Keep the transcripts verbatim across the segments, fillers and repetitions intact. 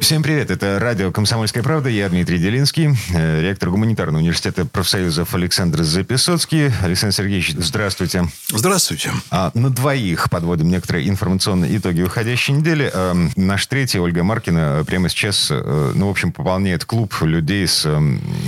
Всем привет, это радио «Комсомольская правда», я Дмитрий Делинский, ректор гуманитарного университета профсоюзов Александр Запесоцкий. Александр Сергеевич, здравствуйте. Здравствуйте. А, на двоих подводим некоторые информационные итоги уходящей недели. А, наш третий, Ольга Маркина, прямо сейчас, ну, в общем, пополняет клуб людей с а,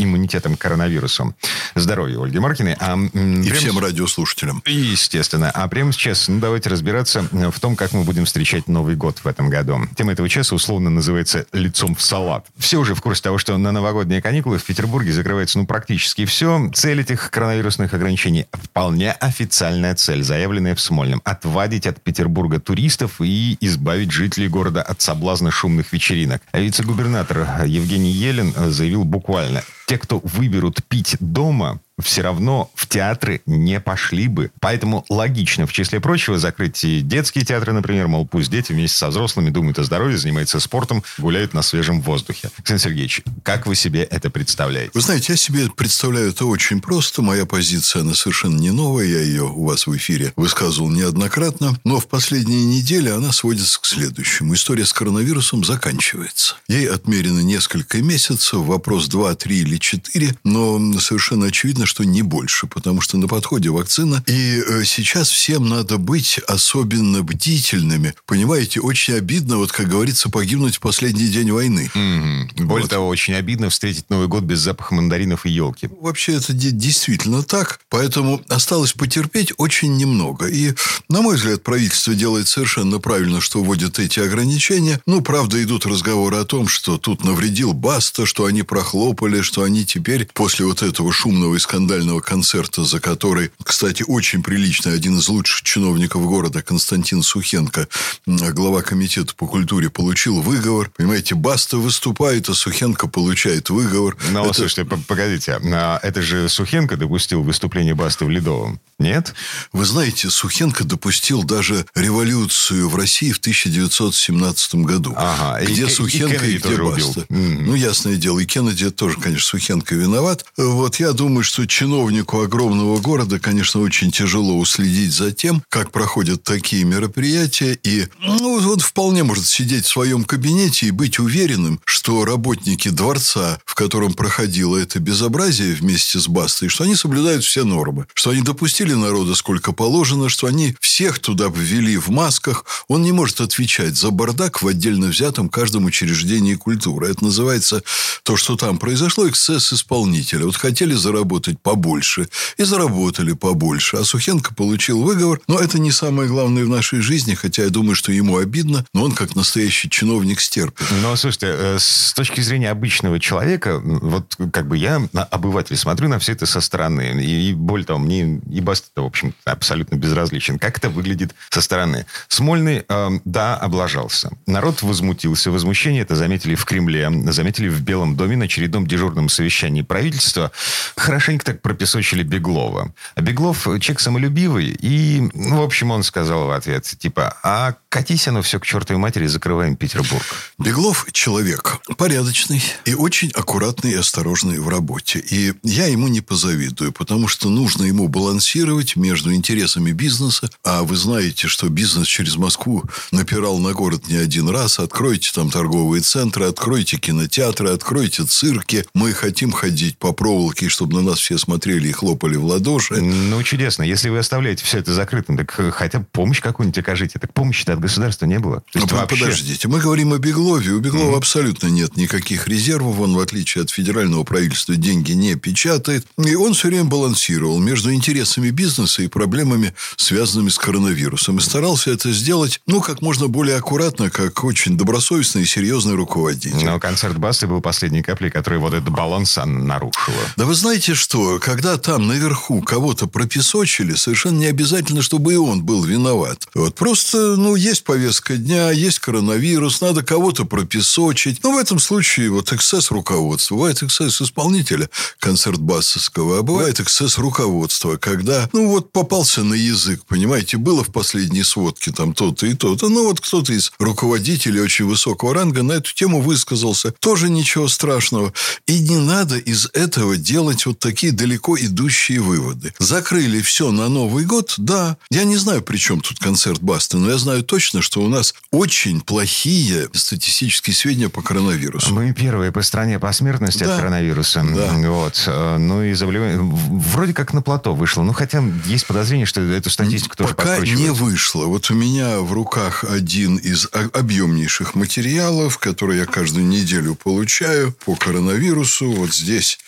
иммунитетом к коронавирусу. Здоровья Ольги Маркиной. А, и всем с... радиослушателям. Естественно. А прямо сейчас, ну, давайте разбираться в том, как мы будем встречать Новый год в этом году. Тема этого часа условно называется «Лицом в салат». Все уже в курсе того, что на новогодние каникулы в Петербурге закрывается ну практически все. Цель этих коронавирусных ограничений – вполне официальная цель, заявленная в Смольном. Отвадить от Петербурга туристов и избавить жителей города от соблазна шумных вечеринок. А вице-губернатор Евгений Елин заявил буквально: те, кто выберут пить дома, все равно в театры не пошли бы. Поэтому логично, в числе прочего, закрыть и детские театры, например. Мол, пусть дети вместе со взрослыми думают о здоровье, занимаются спортом, гуляют на свежем воздухе. Александр Сергеевич, как вы себе это представляете? Вы знаете, я себе представляю это очень просто. Моя позиция, она совершенно не новая. Я ее у вас в эфире высказывал неоднократно. Но в последние недели она сводится к следующему. История с коронавирусом заканчивается. Ей отмерено несколько месяцев. Вопрос два, три или четыре. Но совершенно очевидно, что что не больше, потому что на подходе вакцина. И сейчас всем надо быть особенно бдительными. Понимаете, очень обидно, вот как говорится, погибнуть в последний день войны. Mm-hmm. Более вот. того, очень обидно встретить Новый год без запаха мандаринов и елки. Вообще, это действительно так. Поэтому осталось потерпеть очень немного. И, на мой взгляд, правительство делает совершенно правильно, что вводит эти ограничения. Ну, правда, идут разговоры о том, что тут навредил Баста, что они прохлопали, что они теперь после вот этого шумного и скандального концерта, за который, кстати, очень прилично один из лучших чиновников города, Константин Сухенко, глава комитета по культуре, получил выговор. Понимаете, Баста выступает, а Сухенко получает выговор. Ну, это... слушайте, погодите, это же Сухенко допустил выступление Басты в Ледовом, нет? Вы знаете, Сухенко допустил даже революцию в России в тысяча девятьсот семнадцатом году. Ага. Где и, Сухенко и, и где Баста. Mm-hmm. Ну, ясное дело, и Кеннеди тоже, конечно, Сухенко виноват. Вот я думаю, что чиновнику огромного города, конечно, очень тяжело уследить за тем, как проходят такие мероприятия. И ну, он вполне может сидеть в своем кабинете и быть уверенным, что работники дворца, в котором проходило это безобразие вместе с Бастой, что они соблюдают все нормы, что они допустили народа сколько положено, что они всех туда ввели в масках. Он не может отвечать за бардак в отдельно взятом каждом учреждении культуры. Это называется то, что там произошло, эксцесс исполнителя. Вот хотели заработать побольше. И заработали побольше. А Сухенко получил выговор. Но это не самое главное в нашей жизни, хотя я думаю, что ему обидно, но он как настоящий чиновник стерпит. Но, слушайте, с точки зрения обычного человека, вот как бы я, обыватель, смотрю на все это со стороны. И, и более того, мне и Баста-то, в общем, абсолютно безразличен. Как это выглядит со стороны? Смольный, э, да, облажался. Народ возмутился. Возмущение это заметили в Кремле, заметили в Белом доме на очередном дежурном совещании правительства. Хорошо так пропесочили Беглова. А Беглов человек самолюбивый, и, ну, в общем, он сказал в ответ, типа, а катись оно все к чертовой матери, закрываем Петербург. Беглов человек порядочный и очень аккуратный и осторожный в работе. И я ему не позавидую, потому что нужно ему балансировать между интересами бизнеса, а вы знаете, что бизнес через Москву напирал на город не один раз, откройте там торговые центры, откройте кинотеатры, откройте цирки, мы хотим ходить по проволоке, чтобы на нас все смотрели и хлопали в ладоши. Ну, чудесно. Если вы оставляете все это закрытым, так хотя бы помощь какую-нибудь окажите. Так помощи-то от государства не было. То есть а вообще... Подождите. Мы говорим о Беглове. У Беглова mm-hmm. абсолютно нет никаких резервов. Он, в отличие от федерального правительства, деньги не печатает. И он все время балансировал между интересами бизнеса и проблемами, связанными с коронавирусом. И старался это сделать, ну, как можно более аккуратно, как очень добросовестный и серьезный руководитель. Но концерт Басты был последней каплей, которая вот этот баланс нарушила. Да вы знаете, что когда там наверху кого-то пропесочили, совершенно не обязательно, чтобы и он был виноват. Вот просто, ну, есть повестка дня, есть коронавирус, надо кого-то пропесочить. Но в этом случае вот эксцесс руководства. Бывает эксцесс исполнителя концерт Басовского, а бывает эксцесс руководства, когда когда, ну, вот попался на язык, понимаете, было в последней сводке там то-то и то-то, ну, вот кто-то из руководителей очень высокого ранга на эту тему высказался, тоже ничего страшного, и не надо из этого делать вот такие далеко идущие выводы. Закрыли все на Новый год, да, я не знаю, при чем тут концерт Басты, но я знаю точно, что у нас очень плохие статистические сведения по коронавирусу. Мы первые по стране по смертности да. от коронавируса, да. вот, ну, и заболевание, вроде как на плато вышло, ну, хотя есть подозрение, что эту статистику тоже подкручивают. Пока не вышло, вот у меня в руках один из объемнейших материалов, который я каждую неделю получаю по коронавирусу, вот здесь...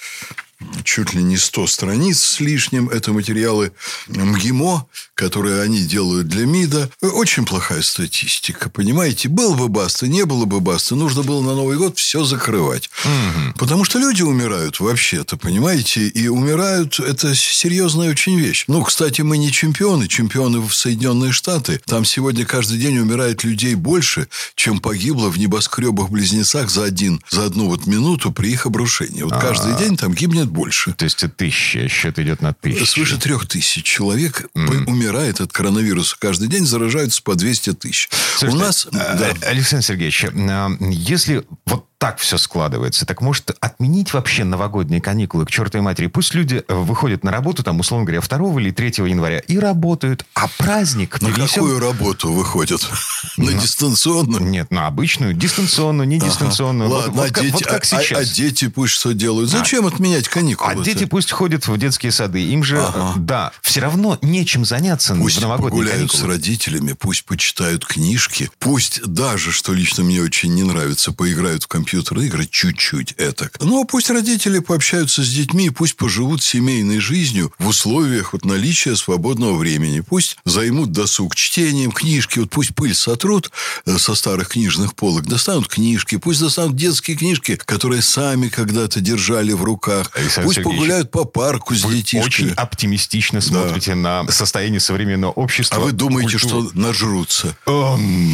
Чуть ли не сто страниц с лишним. Это материалы МГИМО, которые они делают для МИДа. Очень плохая статистика, понимаете? Был бы Баста, не было бы Баста. Нужно было на Новый год все закрывать. Угу. Потому что люди умирают вообще-то, понимаете? И умирают, это серьезная очень вещь. Ну, кстати, мы не чемпионы. Чемпионы в Соединенные Штаты. Там сегодня каждый день умирает людей больше, чем погибло в небоскребах-близнецах за, один, за одну вот минуту при их обрушении. Вот каждый день там гибнет больше. То есть, тысяча, счет идет на тысячу. Свыше трех тысяч человек mm. умирает от коронавируса. Каждый день заражаются по двести тысяч. Слушайте, у нас... А, да. Александр Сергеевич, если вот так все складывается, так может отменить вообще новогодние каникулы к чертовой матери? Пусть люди выходят на работу, там, условно говоря, второго или третьего января и работают, а праздник... На перенесем... какую работу выходят? На дистанционную? Нет, на обычную, дистанционную, не дистанционную. Ладно, а дети пусть что делают? Зачем отменять каникулы? А дети пусть ходят в детские сады. Им же, да, все равно нечем заняться в новогодние каникулы. Пусть погуляют с родителями, пусть почитают книжки, пусть даже, что лично мне очень не нравится, поиграют в компьютер. Игры чуть-чуть это. Но пусть родители пообщаются с детьми, пусть поживут семейной жизнью в условиях вот наличия свободного времени. Пусть займут досуг чтением, книжки. Вот пусть пыль сотрут со старых книжных полок. Достанут книжки. Пусть достанут детские книжки, которые сами когда-то держали в руках. Александр пусть Сергеевич, погуляют по парку с детишками. Очень оптимистично смотрите да. на состояние современного общества. А вы думаете, культуры. Что нажрутся? Um...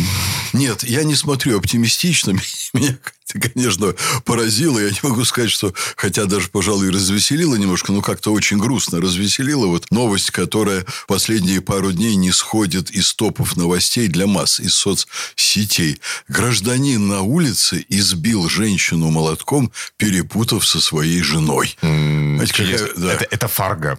Нет, я не смотрю оптимистично. Меня... конечно, поразило. Я не могу сказать, что... Хотя даже, пожалуй, развеселило немножко, но как-то очень грустно развеселило. Вот новость, которая последние пару дней не сходит из топов новостей для масс, из соцсетей. Гражданин на улице избил женщину молотком, перепутав со своей женой. Знаете, какая... да. это, это Фарго.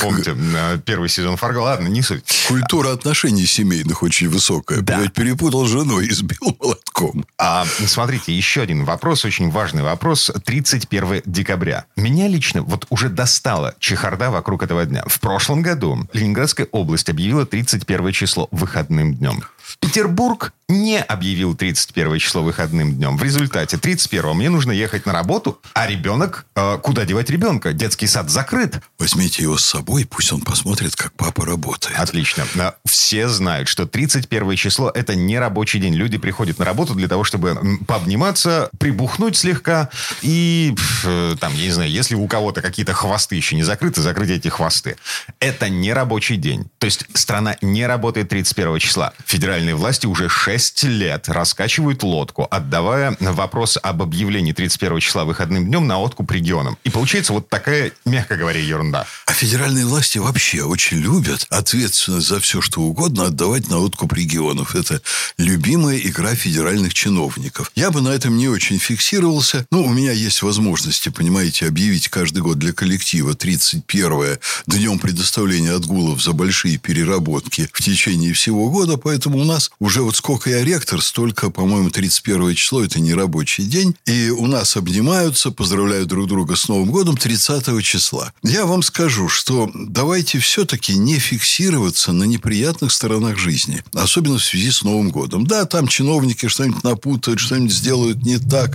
Помните, первый сезон Фарго. Ладно, не суть. Культура отношений семейных очень высокая. Да. Перепутал с женой, избил молотком. А... Смотрите, еще один вопрос, очень важный вопрос. тридцать первого декабря. Меня лично вот уже достала чехарда вокруг этого дня. В прошлом году Ленинградская область объявила тридцать первое число выходным днем. Петербург не объявил тридцать первое число выходным днем. В результате тридцать первого мне нужно ехать на работу, а ребенок... Э, куда девать ребенка? Детский сад закрыт. Возьмите его с собой, пусть он посмотрит, как папа работает. Отлично. Все знают, что тридцать первое число это не рабочий день. Люди приходят на работу для того, чтобы пообниматься, прибухнуть слегка и, э, там, я не знаю, если у кого-то какие-то хвосты еще не закрыты, закрыть эти хвосты. Это не рабочий день. То есть страна не работает тридцать первого числа. Федеральная власти уже шесть лет раскачивают лодку, отдавая вопрос об объявлении тридцать первого числа выходным днем на откуп регионам. И получается вот такая, мягко говоря, ерунда. А федеральные власти вообще очень любят ответственность за все, что угодно отдавать на откуп регионов. Это любимая игра федеральных чиновников. Я бы на этом не очень фиксировался. Ну, у меня есть возможности, понимаете, объявить каждый год для коллектива тридцать первое днем предоставления отгулов за большие переработки в течение всего года, поэтому у нас уже вот сколько я ректор, столько, по-моему, тридцать первое число, это не рабочий день. И у нас обнимаются, поздравляют друг друга с Новым годом тридцатого числа. Я вам скажу, что давайте все-таки не фиксироваться на неприятных сторонах жизни. Особенно в связи с Новым годом. Да, там чиновники что-нибудь напутают, что-нибудь сделают не так.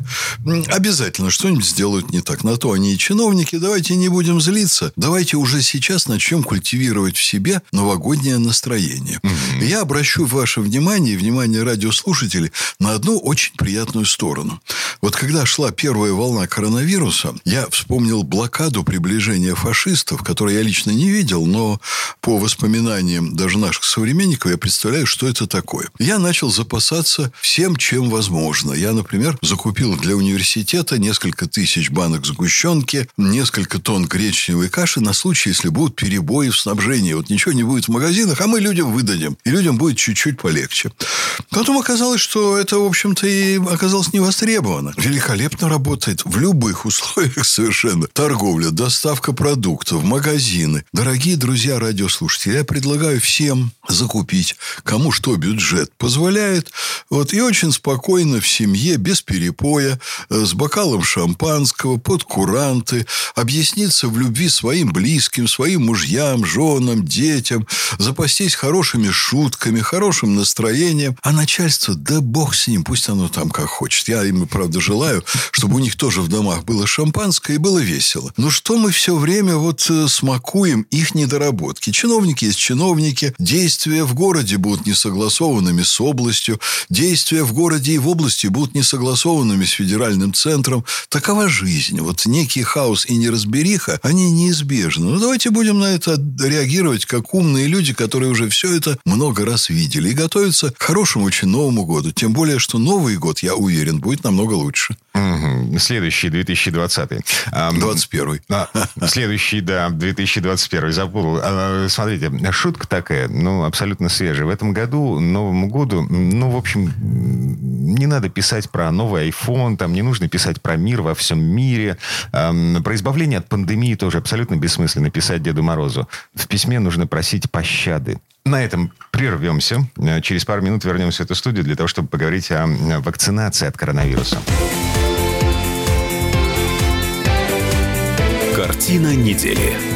Обязательно что-нибудь сделают не так. На то они и чиновники. Давайте не будем злиться. Давайте уже сейчас начнем культивировать в себе новогоднее настроение. Mm-hmm. Я обращу ваше внимание, внимание, внимание дорогие радиослушатели, на одну очень приятную сторону. Вот когда шла первая волна коронавируса, я вспомнил блокаду приближения фашистов, которую я лично не видел, но по воспоминаниям даже наших современников я представляю, что это такое. Я начал запасаться всем, чем возможно. Я, например, закупил для университета несколько тысяч банок сгущенки, несколько тонн гречневой каши на случай, если будут перебои в снабжении. Вот ничего не будет в магазинах, а мы людям выдадим. И людям будет чуть-чуть полегче. Потом оказалось, что это, в общем-то, и оказалось не востребовано. Великолепно работает в любых условиях совершенно. Торговля, доставка продуктов, магазины. Дорогие друзья радиослушатели, я предлагаю всем закупить, кому что бюджет позволяет. Вот, и очень спокойно в семье, без перепоя, с бокалом шампанского, под куранты, объясниться в любви своим близким, своим мужьям, женам, детям, запастись хорошими шутками, хорошим настроением. А начальство, да бог с ним, пусть оно там как хочет. Я им, правда, желаю, чтобы у них тоже в домах было шампанское и было весело. Но что мы все время вот смакуем их недоработки? Чиновники есть чиновники, действия в городе будут несогласованными с областью, действия в городе и в области будут несогласованными с федеральным центром. Такова жизнь. Вот некий хаос и неразбериха, они неизбежны. Но давайте будем на это реагировать как умные люди, которые уже все это много раз видели и готовятся к хорошему очень Новому году. Тем более, что Новый год, я уверен, будет намного лучше. Угу. Следующий, две тысячи двадцатый. двадцать первый. А, следующий, да, две тысячи двадцать первый. Забыл. А, смотрите, шутка такая, ну, абсолютно свежая. В этом году, Новому году, ну, в общем, не надо писать про новый iPhone, там не нужно писать про мир во всем мире. А, про избавление от пандемии тоже абсолютно бессмысленно писать Деду Морозу. В письме нужно просить пощады. На этом прервемся. Через пару минут вернемся в эту студию для того, чтобы поговорить о вакцинации от коронавируса. Картина недели.